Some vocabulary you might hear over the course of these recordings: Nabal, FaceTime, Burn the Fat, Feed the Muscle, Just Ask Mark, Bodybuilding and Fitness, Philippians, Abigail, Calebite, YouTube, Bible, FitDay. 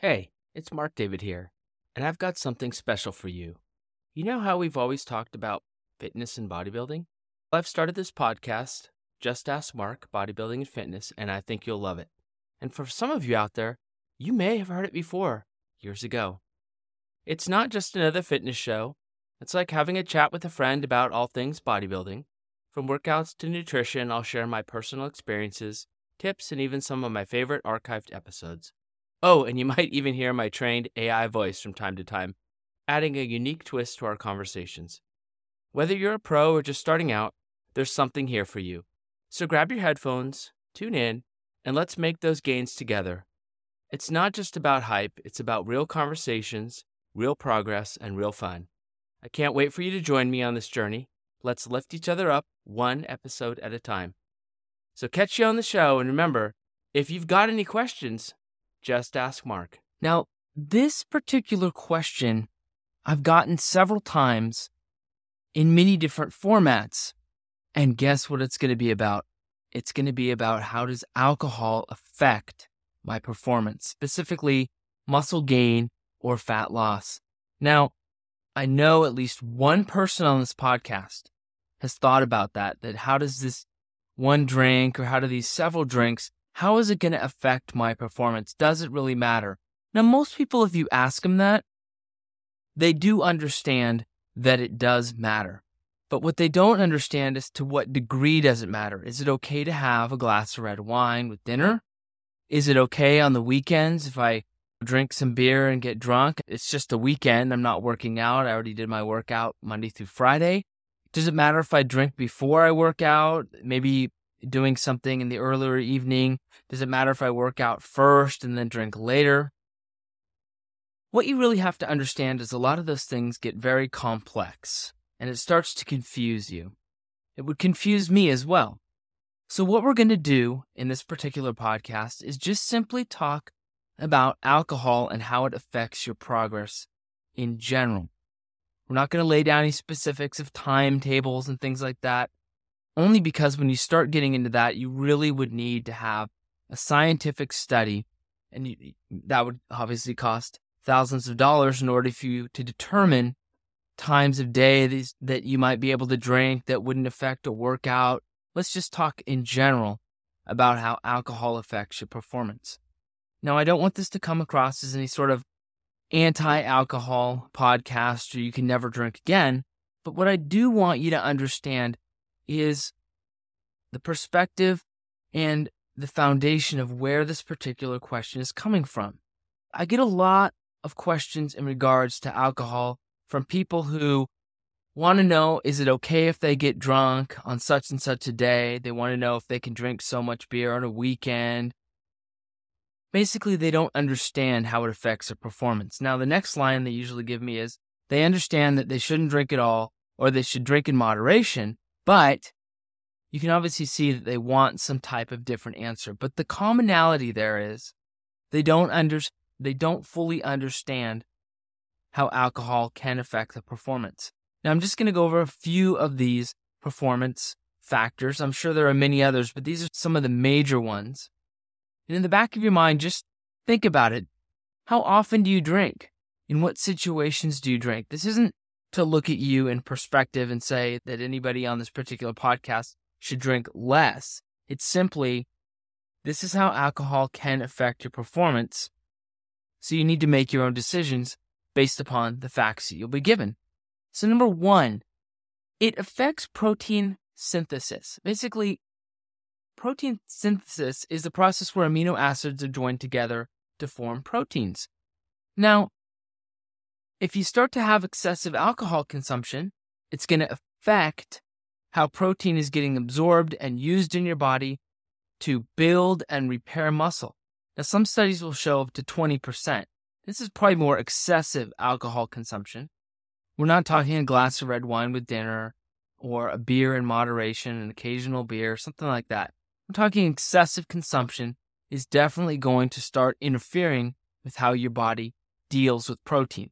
Hey, it's Mark David here, and I've got something special for you. You know how we've always talked about fitness and bodybuilding? Well, I've started this podcast, Just Ask Mark, Bodybuilding and Fitness, and I think you'll love it. And for some of you out there, you may have heard it before, years ago. It's not just another fitness show. It's like having a chat with a friend about all things bodybuilding. From workouts to nutrition, I'll share my personal experiences, tips, and even some of my favorite archived episodes. Oh, and you might even hear my trained AI voice from time to time, adding a unique twist to our conversations. Whether you're a pro or just starting out, there's something here for you. So grab your headphones, tune in, and let's make those gains together. It's not just about hype, it's about real conversations, real progress, and real fun. I can't wait for you to join me on this journey. Let's lift each other up one episode at a time. So catch you on the show, and remember, if you've got any questions, just ask Mark. Now, this particular question I've gotten several times in many different formats. And guess what it's going to be about? It's going to be about how does alcohol affect my performance, specifically muscle gain or fat loss. Now, I know at least one person on this podcast has thought about that how does this one drink or how do these several drinks, how is it going to affect my performance? Does it really matter? Now, most people, if you ask them that, they do understand that it does matter. But what they don't understand is to what degree does it matter? Is it okay to have a glass of red wine with dinner? Is it okay on the weekends if I drink some beer and get drunk? It's just a weekend. I'm not working out. I already did my workout Monday through Friday. Does it matter if I drink before I work out? Maybe doing something in the earlier evening? Does it matter if I work out first and then drink later? What you really have to understand is a lot of those things get very complex, and it starts to confuse you. It would confuse me as well. So what we're going to do in this particular podcast is just simply talk about alcohol and how it affects your progress in general. We're not going to lay down any specifics of timetables and things like that, only because when you start getting into that, you really would need to have a scientific study, and that would obviously cost thousands of dollars in order for you to determine times of day that you might be able to drink that wouldn't affect a workout. Let's just talk in general about how alcohol affects your performance. Now, I don't want this to come across as any sort of anti-alcohol podcast or you can never drink again, but what I do want you to understand is the perspective and the foundation of where this particular question is coming from. I get a lot of questions in regards to alcohol from people who want to know, is it okay if they get drunk on such and such a day? They want to know if they can drink so much beer on a weekend. Basically, they don't understand how it affects their performance. Now, the next line they usually give me is, they understand that they shouldn't drink at all or they should drink in moderation, but you can obviously see that they want some type of different answer. But the commonality there is they don't fully understand how alcohol can affect the performance. Now, I'm just going to go over a few of these performance factors. I'm sure there are many others, but these are some of the major ones. And in the back of your mind, just think about it. How often do you drink? In what situations do you drink? This isn't to look at you in perspective and say that anybody on this particular podcast should drink less. It's simply, this is how alcohol can affect your performance. So you need to make your own decisions based upon the facts that you'll be given. So number one, it affects protein synthesis. Basically, protein synthesis is the process where amino acids are joined together to form proteins. Now, if you start to have excessive alcohol consumption, it's going to affect how protein is getting absorbed and used in your body to build and repair muscle. Now, some studies will show up to 20%. This is probably more excessive alcohol consumption. We're not talking a glass of red wine with dinner or a beer in moderation, an occasional beer, something like that. I'm talking excessive consumption is definitely going to start interfering with how your body deals with protein.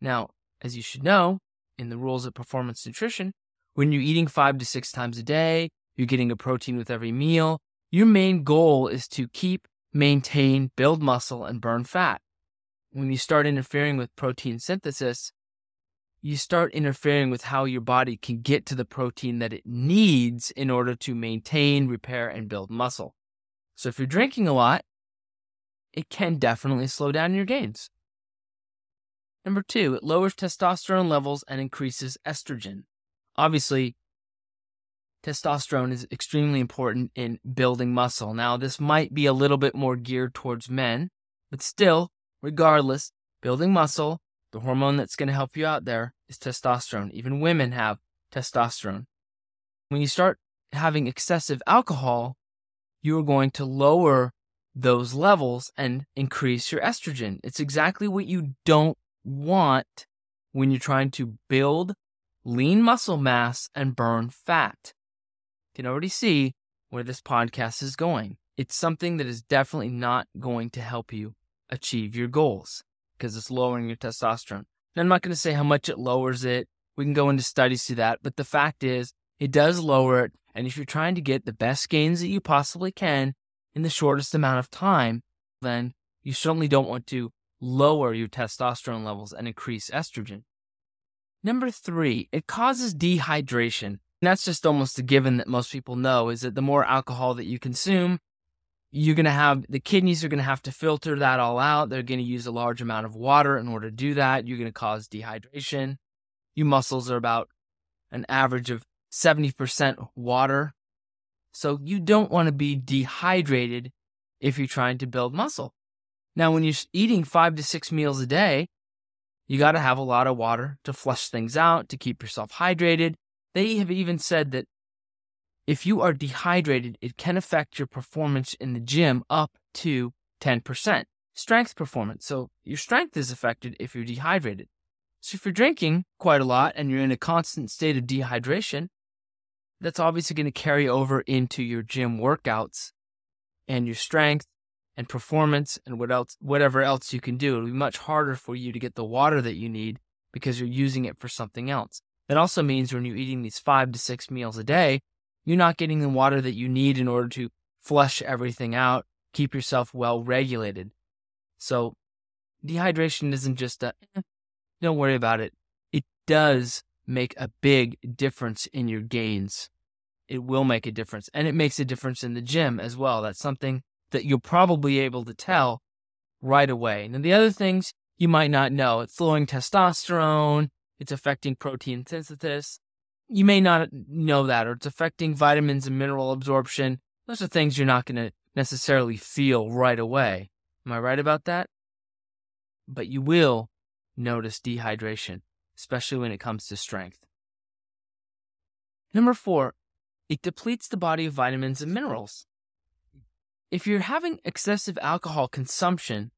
Now, as you should know, in the rules of performance nutrition, when you're eating 5 to 6 times a day, you're getting a protein with every meal, your main goal is to keep maintain, build muscle, and burn fat. When you start interfering with protein synthesis, you start interfering with how your body can get to the protein that it needs in order to maintain, repair, and build muscle. So if you're drinking a lot, it can definitely slow down your gains. Number 2, it lowers testosterone levels and increases estrogen. Obviously, testosterone is extremely important in building muscle. Now, this might be a little bit more geared towards men, but still, regardless, building muscle, the hormone that's going to help you out there is testosterone. Even women have testosterone. When you start having excessive alcohol, you are going to lower those levels and increase your estrogen. It's exactly what you don't want when you're trying to build lean muscle mass and burn fat. You can already see where this podcast is going. It's something that is definitely not going to help you achieve your goals because it's lowering your testosterone. And I'm not going to say how much it lowers it. We can go into studies to that, but the fact is it does lower it. And if you're trying to get the best gains that you possibly can in the shortest amount of time, then you certainly don't want to lower your testosterone levels and increase estrogen. Number 3, it causes dehydration. And that's just almost a given that most people know, is that the more alcohol that you consume, you're going to have, the kidneys are going to have to filter that all out. They're going to use a large amount of water in order to do that. You're going to cause dehydration. Your muscles are about an average of 70% water. So you don't want to be dehydrated if you're trying to build muscle. Now, when you're eating 5 to 6 meals a day, you got to have a lot of water to flush things out, to keep yourself hydrated. They have even said that if you are dehydrated, it can affect your performance in the gym up to 10%. Strength performance. So your strength is affected if you're dehydrated. So if you're drinking quite a lot and you're in a constant state of dehydration, that's obviously going to carry over into your gym workouts and your strength and performance and whatever else you can do. It'll be much harder for you to get the water that you need because you're using it for something else. That also means when you're eating these 5 to 6 meals a day, you're not getting the water that you need in order to flush everything out, keep yourself well regulated. So dehydration isn't just a, don't worry about it. It does make a big difference in your gains. It will make a difference. And it makes a difference in the gym as well. That's something that you'll probably be able to tell right away. And then the other things you might not know, it's lowering testosterone, it's affecting protein synthesis. You may not know that, or it's affecting vitamins and mineral absorption. Those are things you're not going to necessarily feel right away. Am I right about that? But you will notice dehydration, especially when it comes to strength. Number 4, it depletes the body of vitamins and minerals. If you're having excessive alcohol consumption,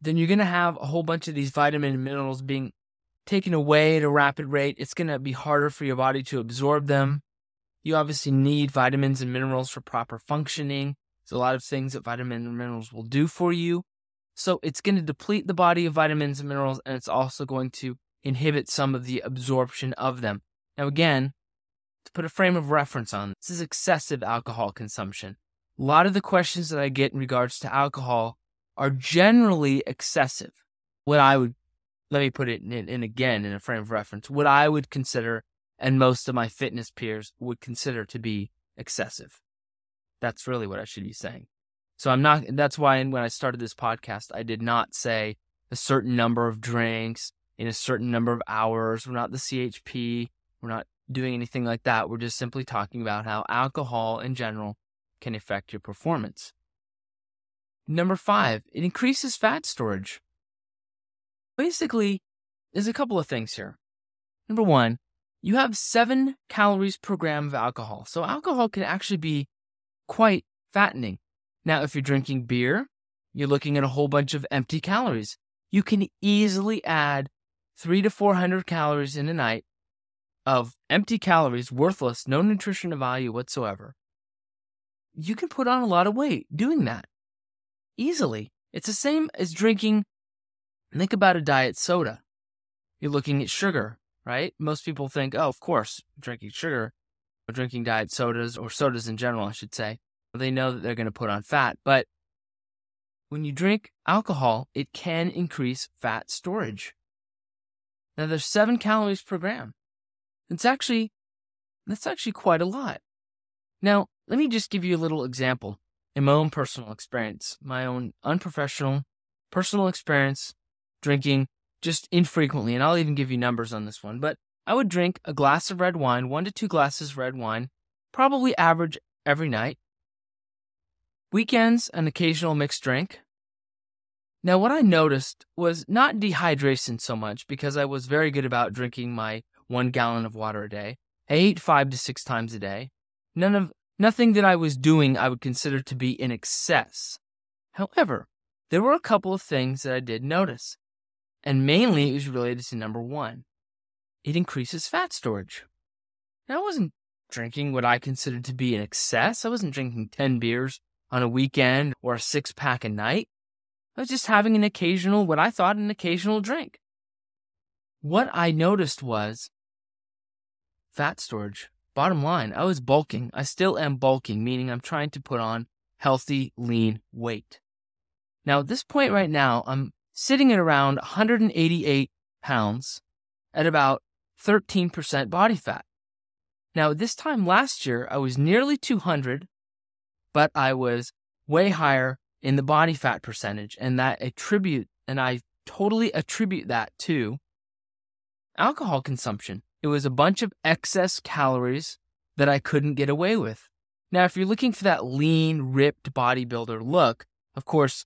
then you're going to have a whole bunch of these vitamin and minerals being taken away at a rapid rate. It's going to be harder for your body to absorb them. You obviously need vitamins and minerals for proper functioning. There's a lot of things that vitamins and minerals will do for you. So it's going to deplete the body of vitamins and minerals, and it's also going to inhibit some of the absorption of them. Now again, to put a frame of reference on this, is excessive alcohol consumption. A lot of the questions that I get in regards to alcohol are generally excessive. What I would consider, and most of my fitness peers would consider to be excessive. That's really what I should be saying. So that's why when I started this podcast, I did not say a certain number of drinks in a certain number of hours. We're not the CHP. We're not doing anything like that. We're just simply talking about how alcohol in general can affect your performance. Number 5, it increases fat storage. Basically, there's a couple of things here. Number 1, you have 7 calories per gram of alcohol. So alcohol can actually be quite fattening. Now, if you're drinking beer, you're looking at a whole bunch of empty calories. You can easily add 300 to 400 calories in a night of empty calories, worthless, no nutritional value whatsoever. You can put on a lot of weight doing that easily. It's the same as drinking, think about a diet soda. You're looking at sugar, right? Most people think, oh, of course, drinking sugar or drinking diet sodas or sodas in general, I should say. They know that they're going to put on fat, but When you drink alcohol, it can increase fat storage. Now, there's 7 calories per gram. That's actually quite a lot. Now, let me just give you a little example in my own personal experience, my own unprofessional personal experience drinking just infrequently, and I'll even give you numbers on this one, but I would drink a glass of red wine, 1 to 2 glasses of red wine, probably average every night. Weekends, an occasional mixed drink. Now, what I noticed was not dehydration so much, because I was very good about drinking my 1 gallon of water a day. I ate 5 to 6 times a day. Nothing that I was doing I would consider to be in excess. However, there were a couple of things that I did notice, and mainly it was related to number 1. It increases fat storage. Now, I wasn't drinking what I considered to be in excess. I wasn't drinking 10 beers on a weekend or a 6-pack a night. I was just having an occasional drink. What I noticed was fat storage. Bottom line, I was bulking. I still am bulking, meaning I'm trying to put on healthy, lean weight. Now, at this point right now, I'm sitting at around 188 pounds at about 13% body fat. Now, this time last year, I was nearly 200, but I was way higher in the body fat percentage, and I totally attribute that to alcohol consumption. It was a bunch of excess calories that I couldn't get away with. Now, if you're looking for that lean, ripped bodybuilder look, of course,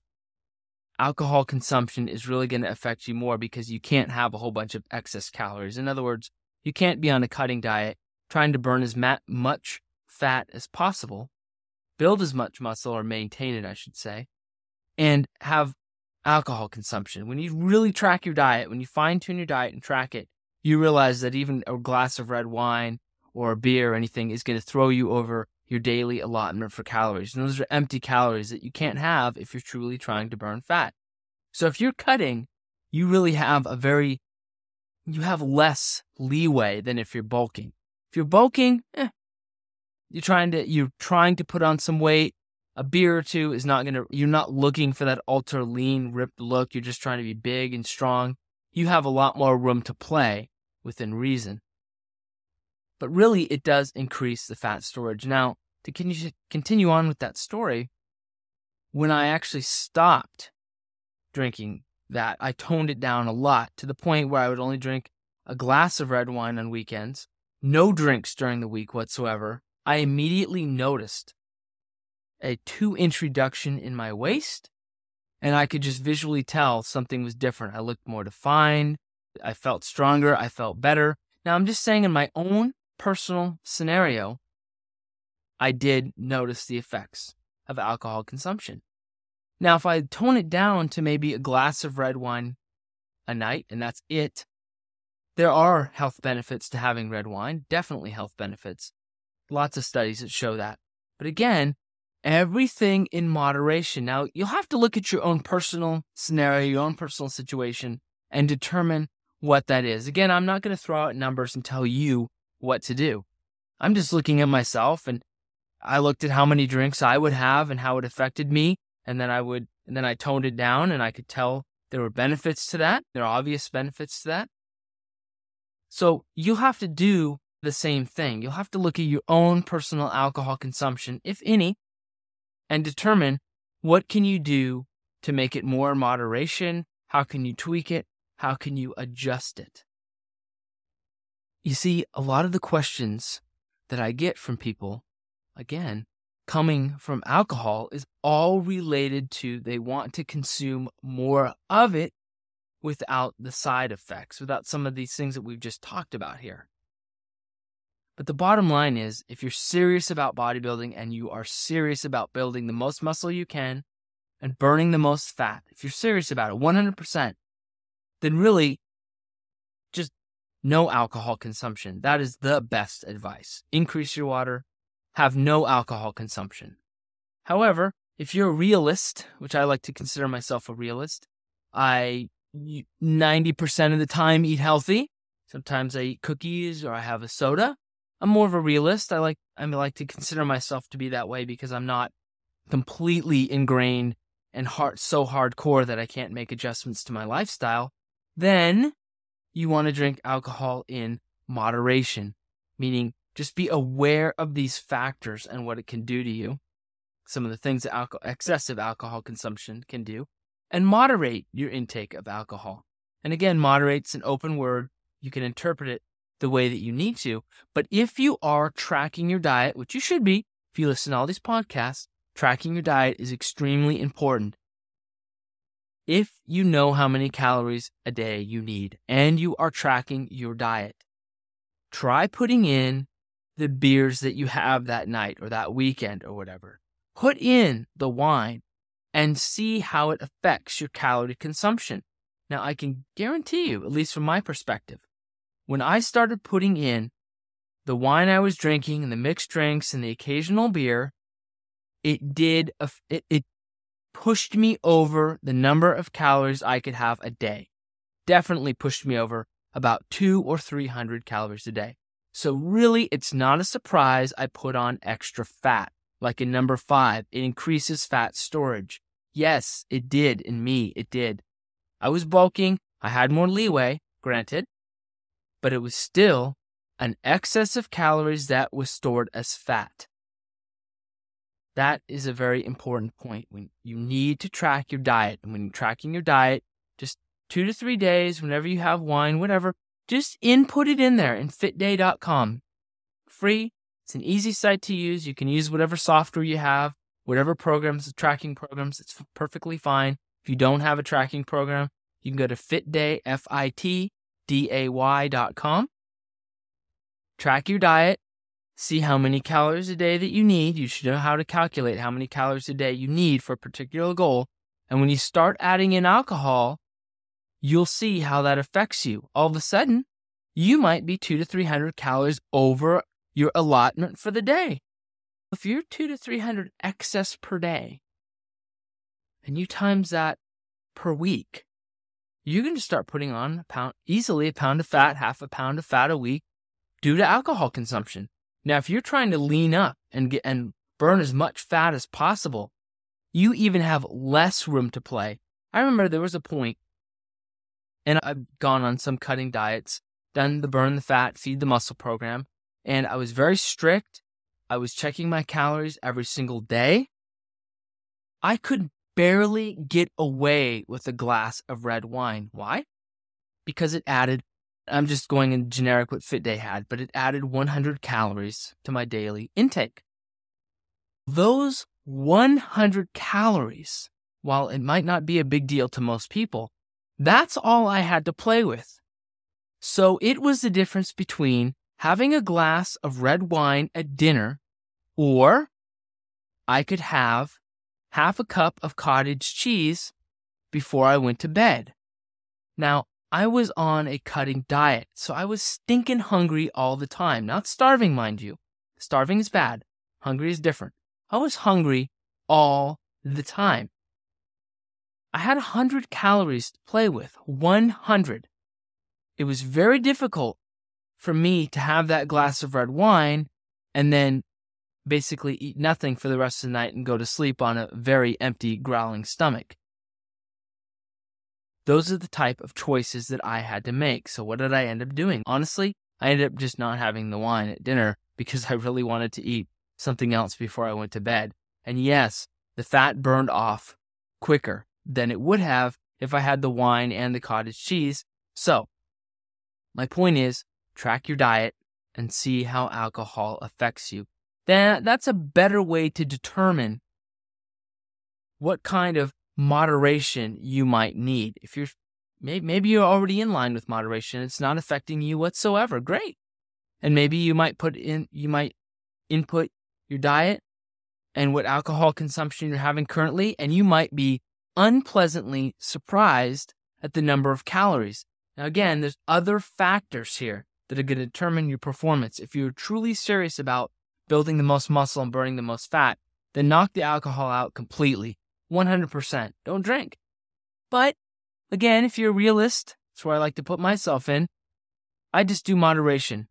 alcohol consumption is really going to affect you more because you can't have a whole bunch of excess calories. In other words, you can't be on a cutting diet trying to burn as much fat as possible, build as much muscle, or maintain it, I should say, and have alcohol consumption. When you really track your diet, when you fine-tune your diet and track it, you realize that even a glass of red wine or a beer or anything is going to throw you over your daily allotment for calories. And those are empty calories that you can't have if you're truly trying to burn fat. So if you're cutting, you really have you have less leeway than if you're bulking. If you're bulking, you're trying to put on some weight. A beer or two is not going to, you're not looking for that ultra lean, ripped look. You're just trying to be big and strong. You have a lot more room to play within reason. But really, it does increase the fat storage. Now, to continue on with that story, when I actually stopped drinking that, I toned it down a lot to the point where I would only drink a glass of red wine on weekends, no drinks during the week whatsoever. I immediately noticed a 2-inch reduction in my waist, and I could just visually tell something was different. I looked more defined. I felt stronger. I felt better. Now, I'm just saying in my own personal scenario, I did notice the effects of alcohol consumption. Now, if I tone it down to maybe a glass of red wine a night, and that's it, there are health benefits to having red wine, definitely health benefits. Lots of studies that show that. But again, everything in moderation. Now, you'll have to look at your own personal scenario, your own personal situation, and determine what that is. Again, I'm not going to throw out numbers and tell you what to do. I'm just looking at myself, and I looked at how many drinks I would have and how it affected me, and then I toned it down, and I could tell there were benefits to that. There are obvious benefits to that. So you'll have to do the same thing. You'll have to look at your own personal alcohol consumption, if any, and determine what can you do to make it more in moderation. How can you tweak it? How can you adjust it? You see, a lot of the questions that I get from people, again, coming from alcohol, is all related to they want to consume more of it without the side effects, without some of these things that we've just talked about here. But the bottom line is, if you're serious about bodybuilding and you are serious about building the most muscle you can and burning the most fat, if you're serious about it 100%, then really just no alcohol consumption. That is the best advice. Increase your water, have no alcohol consumption. However, if you're a realist, which I like to consider myself a realist, I 90% of the time eat healthy. Sometimes I eat cookies or I have a soda. I'm more of a realist. I like to consider myself to be that way because I'm not completely ingrained and so hardcore that I can't make adjustments to my lifestyle, then you want to drink alcohol in moderation, meaning just be aware of these factors and what it can do to you, some of the things that excessive alcohol consumption can do, and moderate your intake of alcohol. And again, moderate's an open word. You can interpret it the way that you need to. But if you are tracking your diet, which you should be, if you listen to all these podcasts, tracking your diet is extremely important. If you know how many calories a day you need and you are tracking your diet, try putting in the beers that you have that night or that weekend or whatever. Put in the wine and see how it affects your calorie consumption. Now, I can guarantee you, at least from my perspective, when I started putting in the wine I was drinking and the mixed drinks and the occasional beer, it pushed me over the number of calories I could have a day. Definitely pushed me over about 200 or 300 calories a day. So really, it's not a surprise I put on extra fat. Like in number 5, it increases fat storage. Yes, it did in me. It did. I was bulking. I had more leeway, granted, but it was still an excess of calories that was stored as fat. That is a very important point. When you need to track your diet, and when you're tracking your diet, just 2 to 3 days, whenever you have wine, whatever, just input it in there in fitday.com. Free. It's an easy site to use. You can use whatever software you have, whatever programs, tracking programs. It's perfectly fine. If you don't have a tracking program, you can go to FitDay, FITDAY.com. Track your diet. See how many calories a day that you need. You should know how to calculate how many calories a day you need for a particular goal. And when you start adding in alcohol, you'll see how that affects you. All of a sudden, you might be 200 to 300 calories over your allotment for the day. If you're 200 to 300 excess per day, and you times that per week, you're going to start putting on a pound of fat, half a pound of fat a week due to alcohol consumption. Now, if you're trying to lean up and burn as much fat as possible, you even have less room to play. I remember there was a point, and I've gone on some cutting diets, done the Burn the Fat, Feed the Muscle program, and I was very strict. I was checking my calories every single day. I could barely get away with a glass of red wine. Why? Because it added, I'm just going in generic what FitDay had, but it added 100 calories to my daily intake. Those 100 calories, while it might not be a big deal to most people, that's all I had to play with. So it was the difference between having a glass of red wine at dinner, or I could have half a cup of cottage cheese before I went to bed. Now, I was on a cutting diet, so I was stinking hungry all the time. Not starving, mind you. Starving is bad. Hungry is different. I was hungry all the time. I had 100 calories to play with. 100. It was very difficult for me to have that glass of red wine and then basically eat nothing for the rest of the night and go to sleep on a very empty, growling stomach. Those are the type of choices that I had to make. So what did I end up doing? Honestly, I ended up just not having the wine at dinner because I really wanted to eat something else before I went to bed. And yes, the fat burned off quicker than it would have if I had the wine and the cottage cheese. So my point is, track your diet and see how alcohol affects you. That's a better way to determine what kind of moderation you might need. If you're maybe you're already in line with moderation, it's not affecting you whatsoever. Great. And maybe you might input your diet and what alcohol consumption you're having currently, and you might be unpleasantly surprised at the number of calories. Now again, there's other factors here that are going to determine your performance. If you're truly serious about building the most muscle and burning the most fat, then knock the alcohol out completely, 100%. Don't drink. But again, if you're a realist, that's where I like to put myself in, I just do moderation,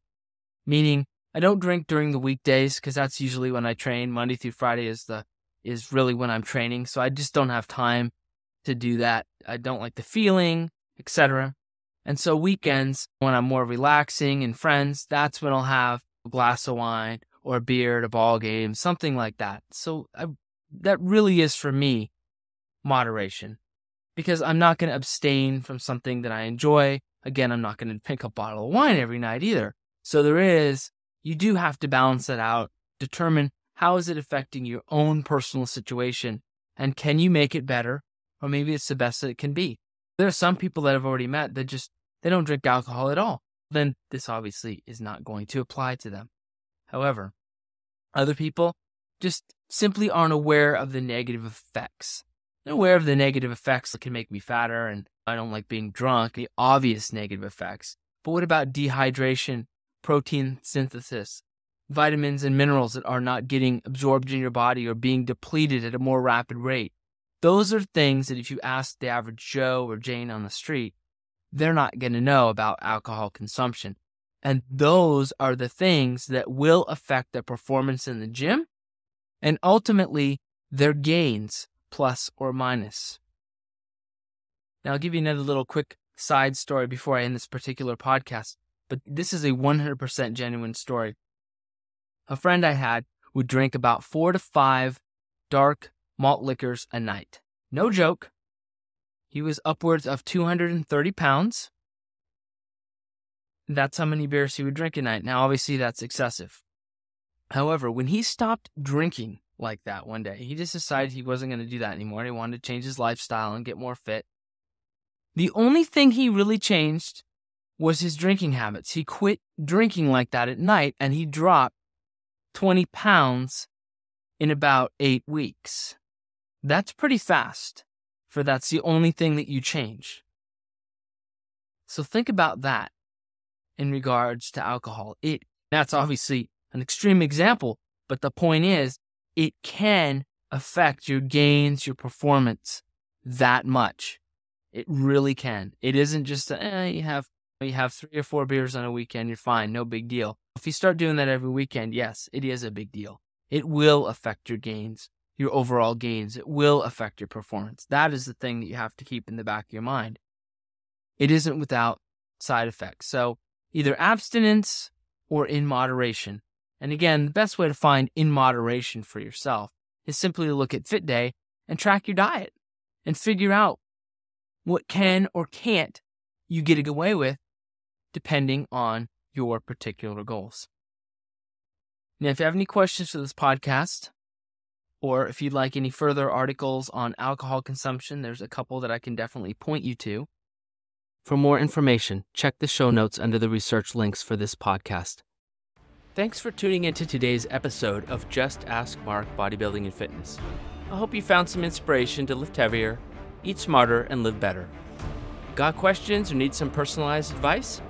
meaning I don't drink during the weekdays because that's usually when I train. Monday through Friday is the is really when I'm training. So I just don't have time to do that. I don't like the feeling, etc. And so weekends, when I'm more relaxing and friends, that's when I'll have a glass of wine or a beer at a ball game, something like that. So that really is, for me, moderation, because I'm not going to abstain from something that I enjoy. Again, I'm not going to drink a bottle of wine every night either. So you do have to balance that out, determine how is it affecting your own personal situation, and can you make it better, or maybe it's the best that it can be. There are some people that I've already met that they don't drink alcohol at all. Then this obviously is not going to apply to them. However, other people just simply aren't aware of the negative effects. They're aware of the negative effects that can make me fatter and I don't like being drunk, the obvious negative effects. But what about dehydration, protein synthesis, vitamins and minerals that are not getting absorbed in your body or being depleted at a more rapid rate? Those are things that if you ask the average Joe or Jane on the street, they're not going to know about alcohol consumption. And those are the things that will affect their performance in the gym and ultimately their gains, plus or minus. Now, I'll give you another little quick side story before I end this particular podcast, but this is a 100% genuine story. A friend I had would drink about 4 to 5 dark malt liquors a night. No joke. He was upwards of 230 pounds. That's how many beers he would drink a night. Now, obviously, that's excessive. However, when he stopped drinking like that one day, he just decided he wasn't going to do that anymore. He wanted to change his lifestyle and get more fit. The only thing he really changed was his drinking habits. He quit drinking like that at night, and he dropped 20 pounds in about 8 weeks. That's pretty fast, for that's the only thing that you change. So think about that in regards to alcohol. That's obviously an extreme example, but the point is, it can affect your gains, your performance that much. It really can. It isn't just you have 3 or 4 beers on a weekend, you're fine, no big deal. If you start doing that every weekend, yes, it is a big deal. It will affect your gains, your overall gains. It will affect your performance. That is the thing that you have to keep in the back of your mind. It isn't without side effects. So either abstinence or in moderation. And again, the best way to find in moderation for yourself is simply to look at FitDay and track your diet and figure out what can or can't you get away with depending on your particular goals. Now, if you have any questions for this podcast, or if you'd like any further articles on alcohol consumption, there's a couple that I can definitely point you to. For more information, check the show notes under the research links for this podcast. Thanks for tuning into today's episode of Just Ask Mark Bodybuilding and Fitness. I hope you found some inspiration to lift heavier, eat smarter, and live better. Got questions or need some personalized advice?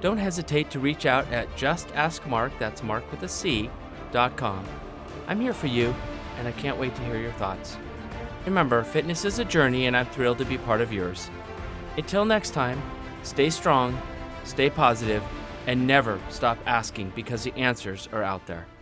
Don't hesitate to reach out at justaskmark, that's Mark with a C, .com. I'm here for you, and I can't wait to hear your thoughts. Remember, fitness is a journey, and I'm thrilled to be part of yours. Until next time, stay strong, stay positive, and never stop asking, because the answers are out there.